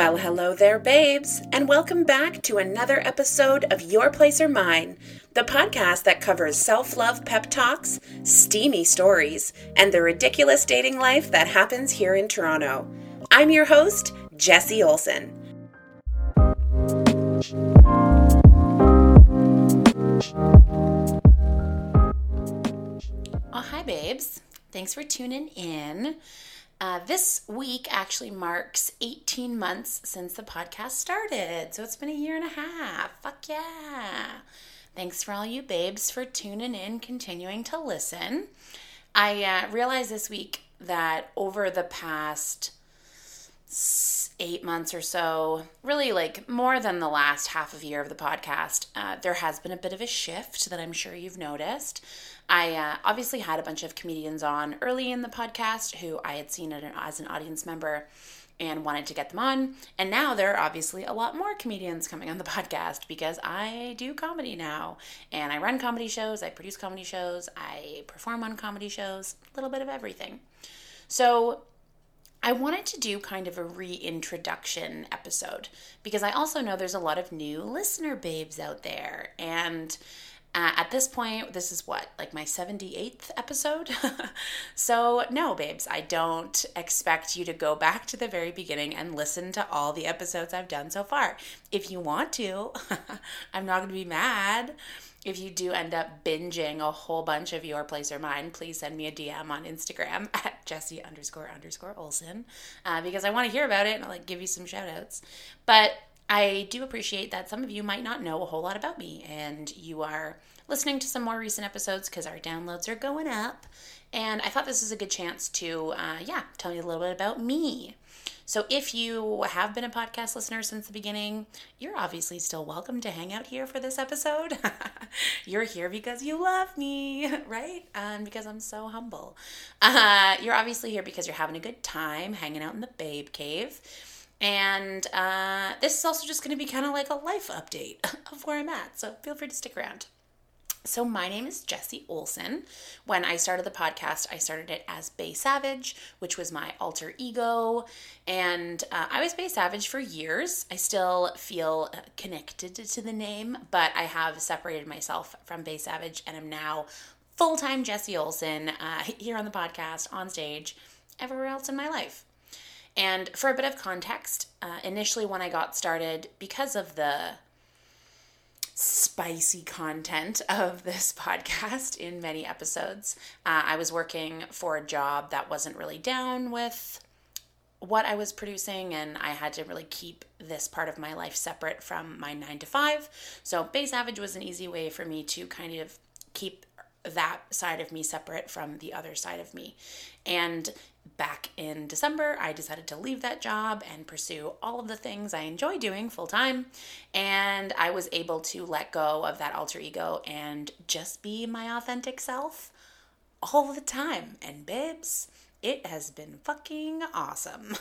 Well, hello there, babes, and welcome back to another episode of Your Place or Mine, the podcast that covers self-love pep talks, steamy stories, and the ridiculous dating life that happens here in Toronto. I'm your host, Jessie Olsen. Oh, hi, babes. Thanks for tuning in. This week actually marks 18 months since the podcast started, so it's been a year and a half. Fuck yeah. Thanks for all you babes for tuning in, continuing to listen. I realized this week that over the past 8 months or so, really like more than the last half of year of the podcast, there has been a bit of a shift that I'm sure you've noticed. I obviously had a bunch of comedians on early in the podcast who I had seen as an audience member and wanted to get them on. And now there are obviously a lot more comedians coming on the podcast because I do comedy now. And I run comedy shows, I produce comedy shows, I perform on comedy shows, a little bit of everything. So I wanted to do kind of a reintroduction episode because I also know there's a lot of new listener babes out there. And at this point, this is my 78th episode? So no, babes, I don't expect you to go back to the very beginning and listen to all the episodes I've done so far. If you want to, I'm not going to be mad. If you do end up binging a whole bunch of Your Place or Mine, please send me a DM on Instagram at Jessie__Olsen because I want to hear about it and I'll give you some shout outs. But I do appreciate that some of you might not know a whole lot about me and you are listening to some more recent episodes because our downloads are going up. And I thought this was a good chance to, tell you a little bit about me. So if you have been a podcast listener since the beginning, you're obviously still welcome to hang out here for this episode. You're here because you love me, right? And because I'm so humble. You're obviously here because you're having a good time hanging out in the babe cave. And this is also just going to be kind of like a life update of where I'm at. So feel free to stick around. So my name is Jessie Olsen. When I started the podcast, I started it as Bay Savage, which was my alter ego. And I was Bay Savage for years. I still feel connected to the name, but I have separated myself from Bay Savage and I'm now full-time Jessie Olsen here on the podcast, on stage, everywhere else in my life. And for a bit of context, initially when I got started, because of the spicy content of this podcast in many episodes, I was working for a job that wasn't really down with what I was producing, and I had to really keep this part of my life separate from my 9-to-5. So Bay Savage was an easy way for me to kind of keep that side of me separate from the other side of me. And back in December, I decided to leave that job and pursue all of the things I enjoy doing full time. And I was able to let go of that alter ego and just be my authentic self all the time. And babes, it has been fucking awesome.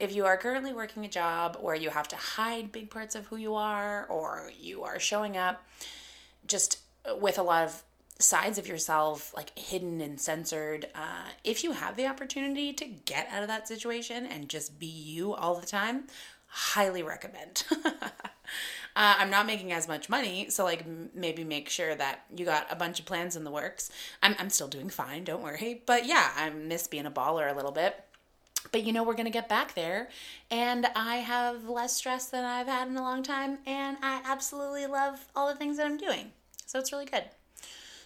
If you are currently working a job where you have to hide big parts of who you are, or you are showing up just with a lot of sides of yourself like hidden and censored, if you have the opportunity to get out of that situation and just be you all the time, highly recommend. I'm not making as much money, so maybe make sure that you got a bunch of plans in the works. I'm still doing fine, don't worry, but yeah, I miss being a baller a little bit. But we're going to get back there, and I have less stress than I've had in a long time, and I absolutely love all the things that I'm doing, so it's really good.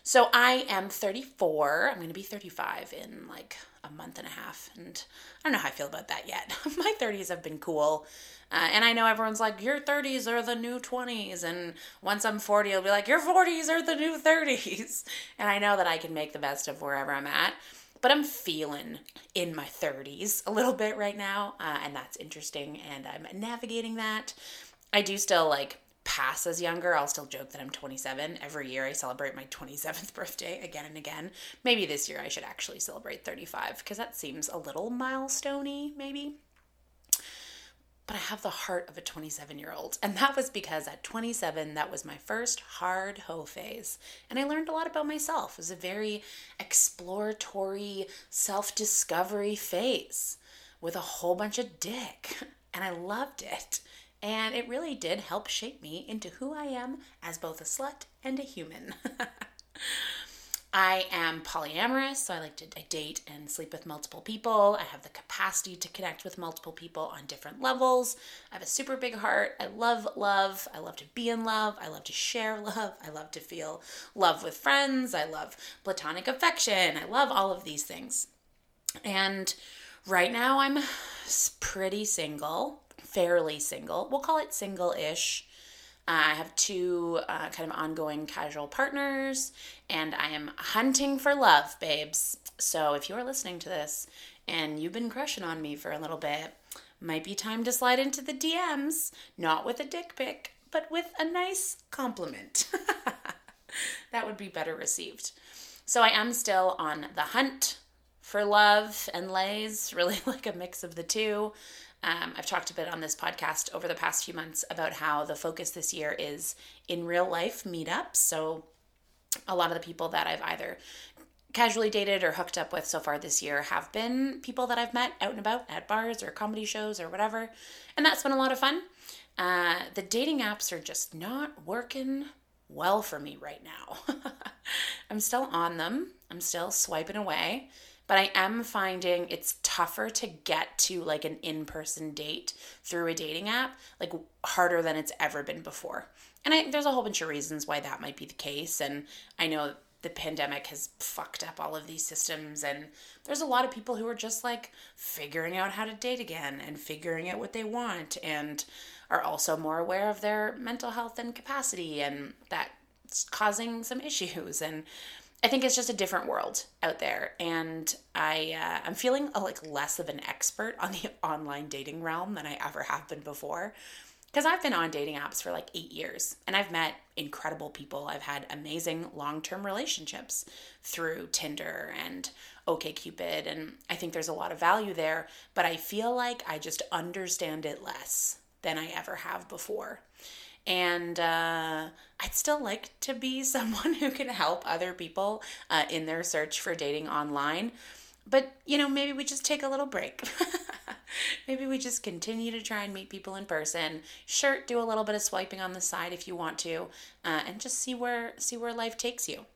So I am 34. I'm going to be 35 in a month and a half. And I don't know how I feel about that yet. My 30s have been cool. And I know everyone's like, your 30s are the new 20s. And once I'm 40, I'll be like, your 40s are the new 30s. And I know that I can make the best of wherever I'm at. But I'm feeling in my 30s a little bit right now. And that's interesting. And I'm navigating that. I do still pass as younger. I'll still joke that I'm 27. Every year I celebrate my 27th birthday again and again. Maybe this year I should actually celebrate 35 because that seems a little milestone-y maybe. But I have the heart of a 27-year-old, and that was because at 27, that was my first hard hoe phase, and I learned a lot about myself. It was a very exploratory self-discovery phase with a whole bunch of dick. and I loved it. And it really did help shape me into who I am as both a slut and a human. I am polyamorous, so I like to date and sleep with multiple people. I have the capacity to connect with multiple people on different levels. I have a super big heart. I love love. I love to be in love. I love to share love. I love to feel love with friends. I love platonic affection. I love all of these things. And right now I'm pretty single, fairly single. We'll call it single-ish. I have two kind of ongoing casual partners, and I am hunting for love, babes. So if you're listening to this and you've been crushing on me for a little bit, might be time to slide into the DMs, not with a dick pic, but with a nice compliment. That would be better received. So I am still on the hunt for love and lays, really like a mix of the two. I've talked a bit on this podcast over the past few months about how the focus this year is in real life meetups. So a lot of the people that I've either casually dated or hooked up with so far this year have been people that I've met out and about at bars or comedy shows or whatever. And that's been a lot of fun. The dating apps are just not working well for me right now. I'm still on them. I'm still swiping away. But I am finding it's tougher to get to like an in-person date through a dating app, like harder than it's ever been before. And there's a whole bunch of reasons why that might be the case. And I know the pandemic has fucked up all of these systems. And there's a lot of people who are just like figuring out how to date again and figuring out what they want and are also more aware of their mental health and capacity. And that's causing some issues. And I think it's just a different world out there, and I'm feeling like less of an expert on the online dating realm than I ever have been before, because I've been on dating apps for like 8 years, and I've met incredible people. I've had amazing long-term relationships through Tinder and OkCupid, and I think there's a lot of value there, but I feel like I just understand it less than I ever have before. And I'd still like to be someone who can help other people in their search for dating online. But, you know, maybe we just take a little break. Maybe we just continue to try and meet people in person. Sure, do a little bit of swiping on the side if you want to, and just see where life takes you.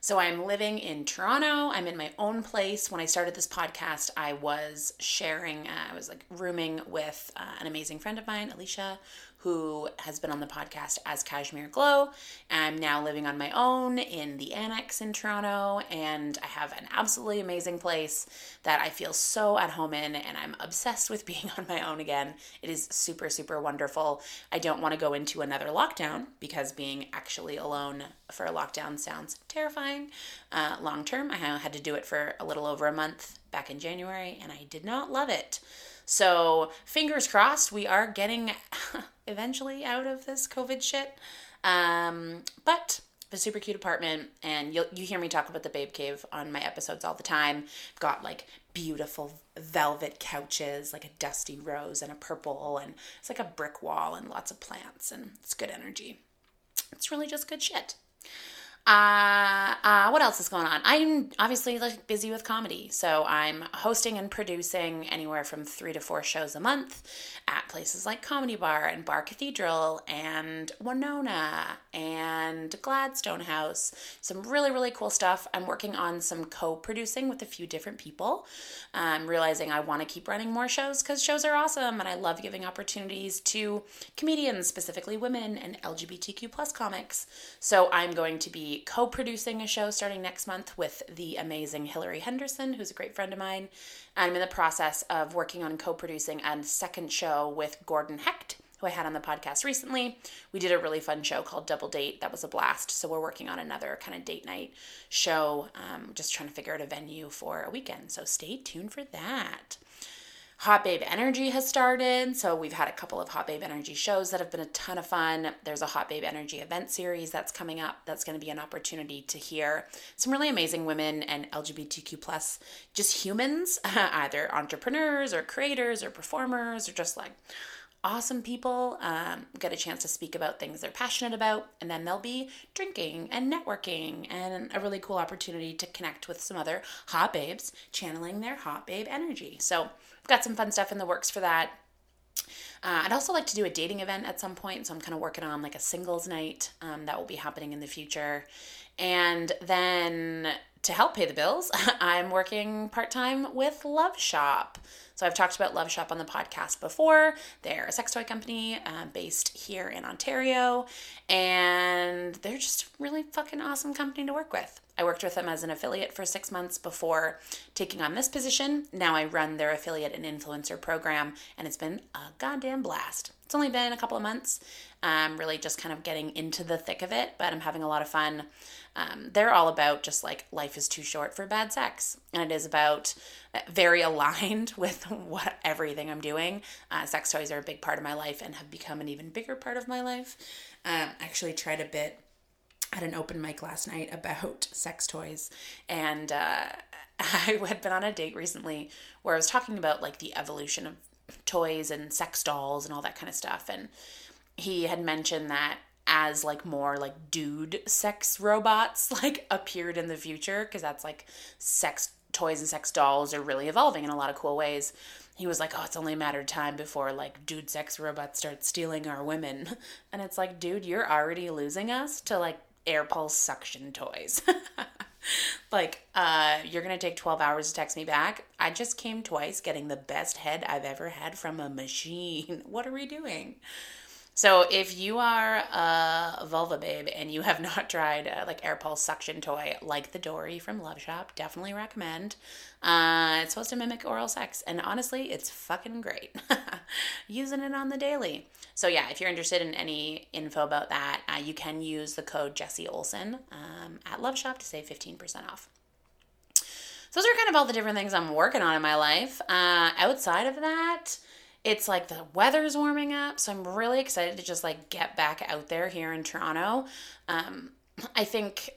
So I'm living in Toronto. I'm in my own place. When I started this podcast, I was sharing, I was like rooming with an amazing friend of mine, Alicia, who has been on the podcast as Cashmere Glow. I'm now living on my own in the Annex in Toronto, and I have an absolutely amazing place that I feel so at home in, and I'm obsessed with being on my own again. It is super, super wonderful. I don't want to go into another lockdown because being actually alone for a lockdown sounds terrifying. Long term, I had to do it for a little over a month back in January, and I did not love it. So fingers crossed, we are getting eventually out of this COVID shit. But the super cute apartment, and you hear me talk about the Babe Cave on my episodes all the time. I've got like beautiful velvet couches, like a dusty rose and a purple, and it's like a brick wall and lots of plants, and it's good energy. It's really just good shit. What else is going on? I'm obviously like busy with comedy. So I'm hosting and producing anywhere from 3 to 4 shows a month at places like Comedy Bar and Bar Cathedral and Winona and Gladstone House. Some really, really cool stuff. I'm working on some co-producing with a few different people. I'm realizing I want to keep running more shows because shows are awesome and I love giving opportunities to comedians, specifically women and LGBTQ+ comics. So I'm going to be co-producing a show starting next month with the amazing Hilary Henderson, who's a great friend of mine. I'm in the process of working on co-producing a second show with Gordon Hecht, who I had on the podcast recently. We did a really fun show called Double Date. That was a blast. So we're working on another kind of date night show, just trying to figure out a venue for a weekend. So stay tuned for that. Hot Babe Energy has started, so we've had a couple of Hot Babe Energy shows that have been a ton of fun. There's a Hot Babe Energy event series that's coming up that's going to be an opportunity to hear some really amazing women and LGBTQ+, just humans, either entrepreneurs or creators or performers or just like awesome people, get a chance to speak about things they're passionate about, and then they'll be drinking and networking and a really cool opportunity to connect with some other hot babes, channeling their hot babe energy. So we've got some fun stuff in the works for that. I'd also like to do a dating event at some point, so I'm kind of working on like a singles night that will be happening in the future. And then to help pay the bills, I'm working part-time with Love Shop. So I've talked about Love Shop on the podcast before. They're a sex toy company based here in Ontario, and they're just a really fucking awesome company to work with. I worked with them as an affiliate for 6 months before taking on this position. Now I run their affiliate and influencer program, and it's been a goddamn blast. It's only been a couple of months. I'm really just kind of getting into the thick of it, but I'm having a lot of fun. They're all about just like life is too short for bad sex. And it is about very aligned with what everything I'm doing. Sex toys are a big part of my life and have become an even bigger part of my life. I actually tried a bit at an open mic last night about sex toys, and I had been on a date recently where I was talking about like the evolution of toys and sex dolls and all that kind of stuff, and he had mentioned that as like more like dude sex robots like appeared in the future, because that's like sex toys and sex dolls are really evolving in a lot of cool ways. He was like, oh, it's only a matter of time before like dude sex robots start stealing our women. And it's like, dude, you're already losing us to like air pulse suction toys. Like, you're going to take 12 hours to text me back. I just came twice getting the best head I've ever had from a machine. What are we doing? So if you are a vulva babe and you have not tried like air pulse suction toy, like the Dory from Love Shop, definitely recommend. It's supposed to mimic oral sex, and honestly, it's fucking great. Using it on the daily. So yeah, if you're interested in any info about that, you can use the code Jessie Olsen at Love Shop to save 15% off. So those are kind of all the different things I'm working on in my life. Outside of that, it's like the weather's warming up, so I'm really excited to just like get back out there here in Toronto. I think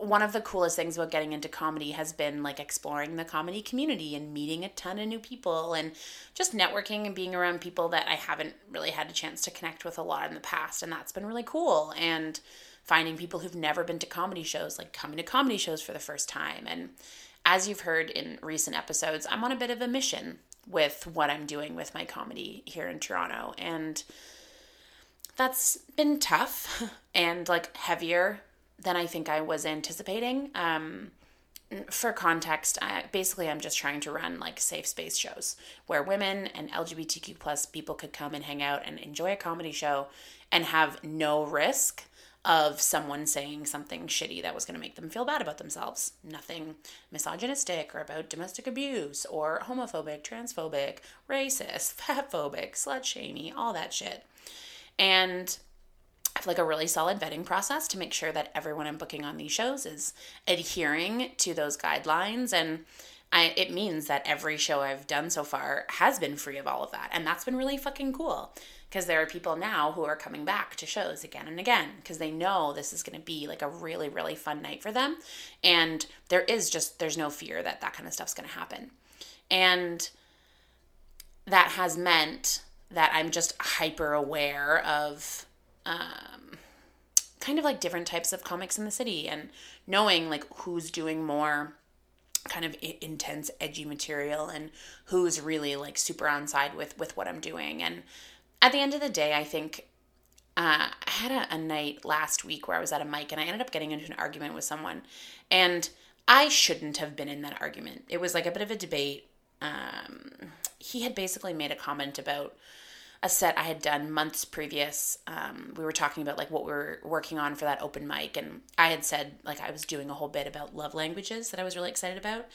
one of the coolest things about getting into comedy has been like exploring the comedy community and meeting a ton of new people and just networking and being around people that I haven't really had a chance to connect with a lot in the past, and that's been really cool. And finding people who've never been to comedy shows, like coming to comedy shows for the first time. And as you've heard in recent episodes, I'm on a bit of a mission with what I'm doing with my comedy here in Toronto. And that's been tough and like heavier than I think I was anticipating. For context, basically I'm just trying to run like safe space shows where women and LGBTQ plus people could come and hang out and enjoy a comedy show and have no risk of someone saying something shitty that was going to make them feel bad about themselves. Nothing misogynistic or about domestic abuse or homophobic, transphobic, racist, fatphobic, slut-shamey, all that shit. And I have like a really solid vetting process to make sure that everyone I'm booking on these shows is adhering to those guidelines, and it means that every show I've done so far has been free of all of that, and that's been really fucking cool. Because there are people now who are coming back to shows again and again because they know this is going to be like a really, really fun night for them. And there's no fear that that kind of stuff's going to happen. And that has meant that I'm just hyper aware of kind of like different types of comics in the city and knowing like who's doing more kind of intense, edgy material and who's really like super on side with what I'm doing. And at the end of the day, I think I had a night last week where I was at a mic and I ended up getting into an argument with someone, and I shouldn't have been in that argument. It was like a bit of a debate. He had basically made a comment about a set I had done months previous. We were talking about like what we were working on for that open mic, and I had said like I was doing a whole bit about love languages that I was really excited about.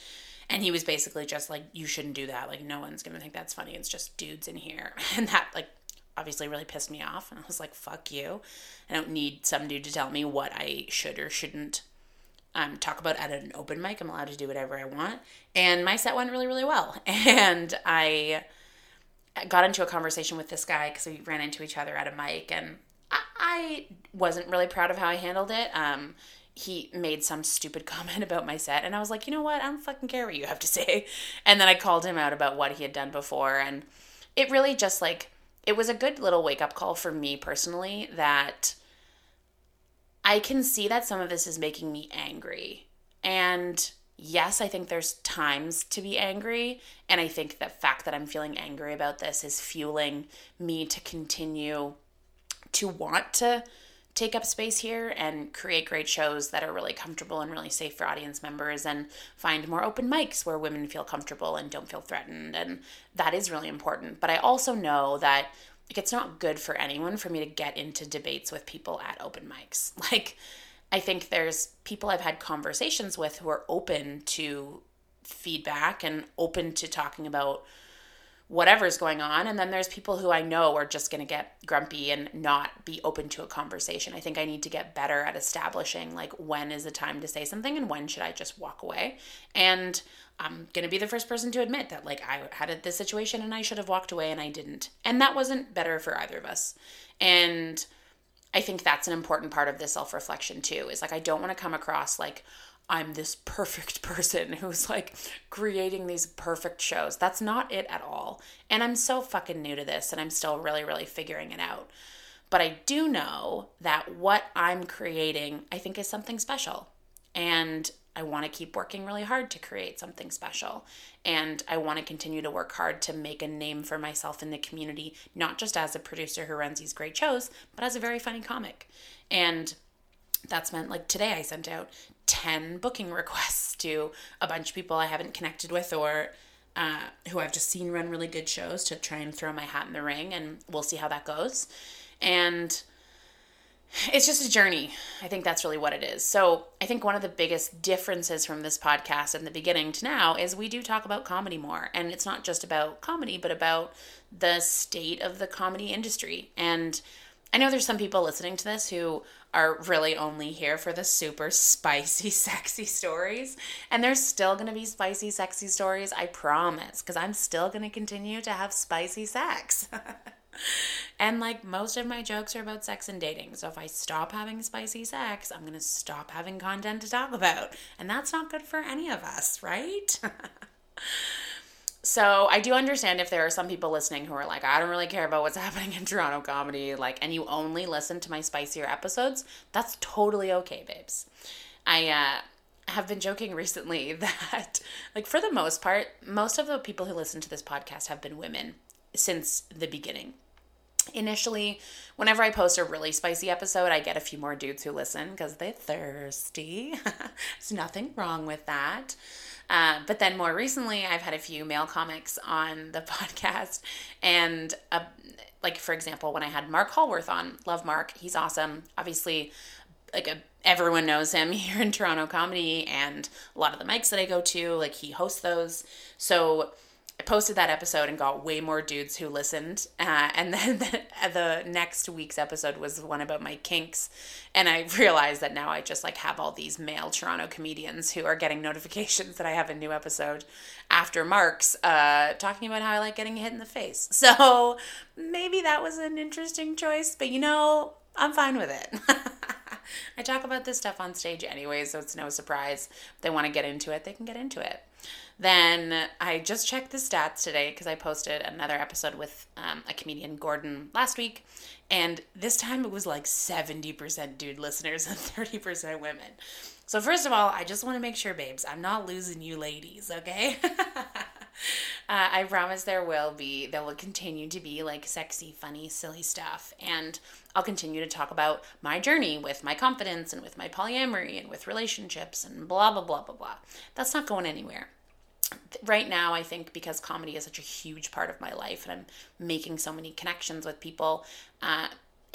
And he was basically just like, you shouldn't do that. Like no one's going to think that's funny. It's just dudes in here. And that like obviously really pissed me off, and I was like, fuck you. I don't need some dude to tell me what I should or shouldn't talk about at an open mic. I'm allowed to do whatever I want. And my set went really, really well. And I got into a conversation with this guy because we ran into each other at a mic, and I wasn't really proud of how I handled it. He made some stupid comment about my set, and I was like, you know what? I don't fucking care what you have to say. And then I called him out about what he had done before, and it really just like it was a good little wake-up call for me personally that I can see that some of this is making me angry. And yes, I think there's times to be angry. And I think the fact that I'm feeling angry about this is fueling me to continue to want to take up space here and create great shows that are really comfortable and really safe for audience members, and find more open mics where women feel comfortable and don't feel threatened. And that is really important. But I also know that it's not good for anyone for me to get into debates with people at open mics. Like, I think there's people I've had conversations with who are open to feedback and open to talking about whatever's going on. And then there's people who I know are just going to get grumpy and not be open to a conversation. I think I need to get better at establishing, like, when is the time to say something and when should I just walk away? And I'm going to be the first person to admit that, like, I had this situation and I should have walked away and I didn't. And that wasn't better for either of us. And I think that's an important part of this self-reflection too, is like, I don't want to come across like I'm this perfect person who's like creating these perfect shows. That's not it at all. And I'm so fucking new to this and I'm still really, really figuring it out. But I do know that what I'm creating, I think, is something special. And I want to keep working really hard to create something special. And I want to continue to work hard to make a name for myself in the community, not just as a producer who runs these great shows, but as a very funny comic. And that's meant, like, today I sent out 10 booking requests to a bunch of people I haven't connected with or who I've just seen run really good shows, to try and throw my hat in the ring, and we'll see how that goes. And it's just a journey. I think that's really what it is. So I think one of the biggest differences from this podcast in the beginning to now is we do talk about comedy more. And it's not just about comedy, but about the state of the comedy industry. And I know there's some people listening to this who are really only here for the super spicy, sexy stories. And there's still going to be spicy, sexy stories, I promise, because I'm still going to continue to have spicy sex. And, like, most of my jokes are about sex and dating. So if I stop having spicy sex, I'm going to stop having content to talk about. And that's not good for any of us, right? So I do understand if there are some people listening who are like, I don't really care about what's happening in Toronto comedy, like, and you only listen to my spicier episodes. That's totally okay, babes. I have been joking recently that, like, for the most part, most of the people who listen to this podcast have been women since the beginning. Initially, whenever I post a really spicy episode, I get a few more dudes who listen because they're thirsty. There's nothing wrong with that. But then more recently, I've had a few male comics on the podcast. And like, for example, when I had Mark Hallworth on, love Mark, he's awesome. Obviously, like, everyone knows him here in Toronto comedy, and a lot of the mics that I go to, like, he hosts those. So I posted that episode and got way more dudes who listened. And then the next week's episode was one about my kinks. And I realized that now I just, like, have all these male Toronto comedians who are getting notifications that I have a new episode after Mark's talking about how I like getting hit in the face. So maybe that was an interesting choice, but, you know, I'm fine with it. I talk about this stuff on stage anyway, so it's no surprise. If they want to get into it, they can get into it. Then I just checked the stats today because I posted another episode with a comedian, Gordon, last week. And this time it was like 70% dude listeners and 30% women. So first of all, I just want to make sure, babes, I'm not losing you ladies, okay? I promise there will continue to be, like, sexy, funny, silly stuff. And I'll continue to talk about my journey with my confidence and with my polyamory and with relationships and blah, blah, blah, blah, blah. That's not going anywhere. Right now, I think because comedy is such a huge part of my life and I'm making so many connections with people,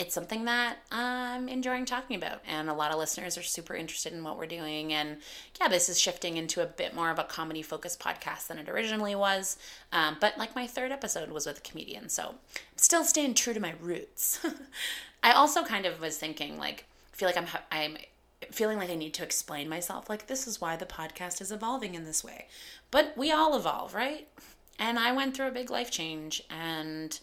it's something that I'm enjoying talking about. And a lot of listeners are super interested in what we're doing. And yeah, this is shifting into a bit more of a comedy-focused podcast than it originally was. But, like, my third episode was with a comedian, so I'm still staying true to my roots. I also kind of was thinking, like, feel like I'm feeling like I need to explain myself. Like, this is why the podcast is evolving in this way. But we all evolve, right? And I went through a big life change, and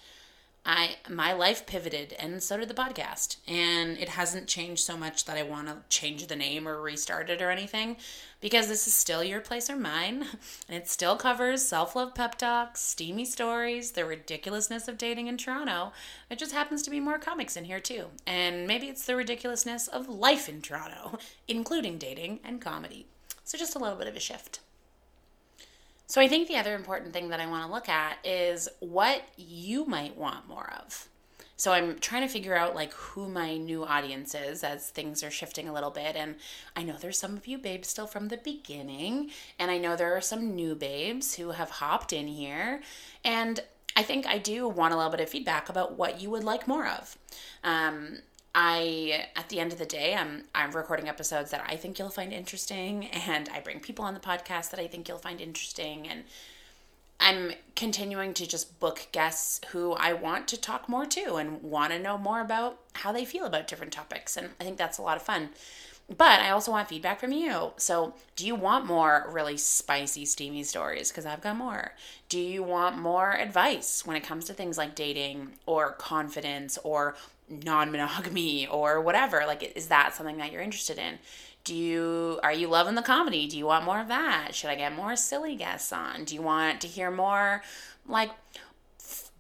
my life pivoted, and so did the podcast. And it hasn't changed so much that I want to change the name or restart it or anything, because this is still Your Place or Mine, and it still covers self-love pep talks, steamy stories, the ridiculousness of dating in Toronto. It just happens to be more comics in here too, and maybe it's the ridiculousness of life in Toronto, including dating and comedy. So just a little bit of a shift. So I think the other important thing that I want to look at is what you might want more of. So I'm trying to figure out like who my new audience is as things are shifting a little bit. And I know there's some of you babes still from the beginning. And I know there are some new babes who have hopped in here. And I think I do want a little bit of feedback about what you would like more of. At the end of the day, I'm recording episodes that I think you'll find interesting, and I bring people on the podcast that I think you'll find interesting, and I'm continuing to just book guests who I want to talk more to and want to know more about how they feel about different topics, and I think that's a lot of fun. But I also want feedback from you. So do you want more really spicy, steamy stories? Because I've got more. Do you want more advice when it comes to things like dating or confidence or non-monogamy or whatever? Like, is that something that you're interested in? Are you loving the comedy? Do you want more of that? Should I get more silly guests on? Do you want to hear more like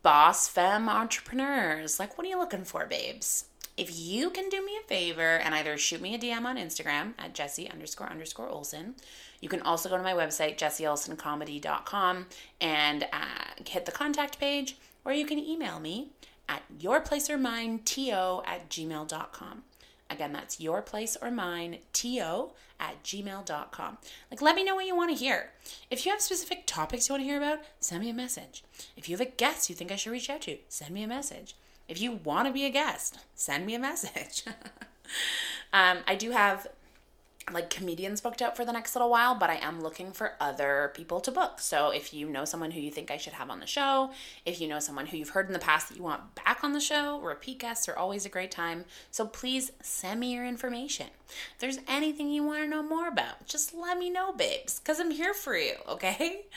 boss femme entrepreneurs? Like, what are you looking for, babes? If you can do me a favor and either shoot me a DM on Instagram at Jessie__Olsen. You can also go to my website, jessieolsencomedy.com, and hit the contact page, or you can email me at yourplaceormineto@gmail.com. Again, that's yourplaceormineto@gmail.com. Like, let me know what you want to hear. If you have specific topics you want to hear about, send me a message. If you have a guest you think I should reach out to, send me a message. If you want to be a guest, send me a message. I do have like comedians booked up for the next little while, but I am looking for other people to book. So if you know someone who you think I should have on the show, if you know someone who you've heard in the past that you want back on the show, repeat guests are always a great time. So please send me your information. If there's anything you want to know more about, just let me know, babes, because I'm here for you, okay?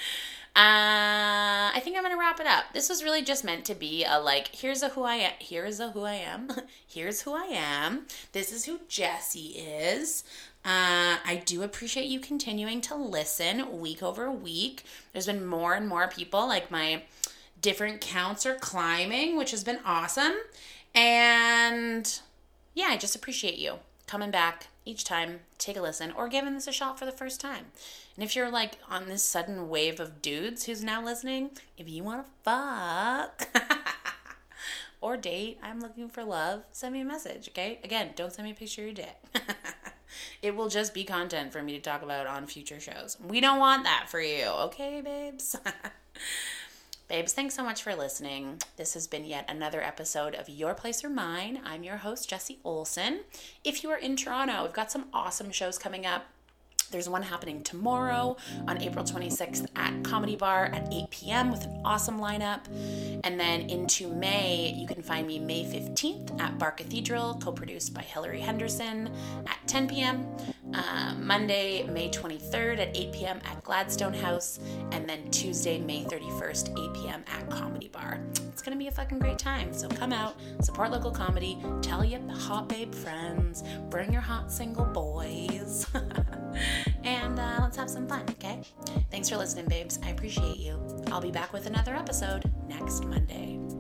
I think I'm going to wrap it up. This was really just meant to be a like, here's who I am, this is who Jessie is. I do appreciate you continuing to listen week over week. There's been more and more people, like my different counts are climbing, which has been awesome. And yeah, I just appreciate you coming back each time, take a listen, or giving this a shot for the first time. And if you're like on this sudden wave of dudes who's now listening, if you want to fuck or date, I'm looking for love, send me a message, okay? Again, don't send me a picture of your dick. It will just be content for me to talk about on future shows. We don't want that for you, okay, babes? Babes, thanks so much for listening. This has been yet another episode of Your Place or Mine. I'm your host, Jessie Olsen. If you are in Toronto, we've got some awesome shows coming up. There's one happening tomorrow on April 26th at Comedy Bar at 8 p.m. with an awesome lineup. And then into May, you can find me May 15th at Bar Cathedral, co-produced by Hilary Henderson at 10 p.m. Monday, May 23rd at 8 p.m. at Gladstone House. And then Tuesday, May 31st, 8 p.m. at Comedy Bar. It's going to be a fucking great time. So come out, support local comedy, tell your hot babe friends, bring your hot single boys. And let's have some fun, okay? Thanks for listening, babes. I appreciate you. I'll be back with another episode next Monday.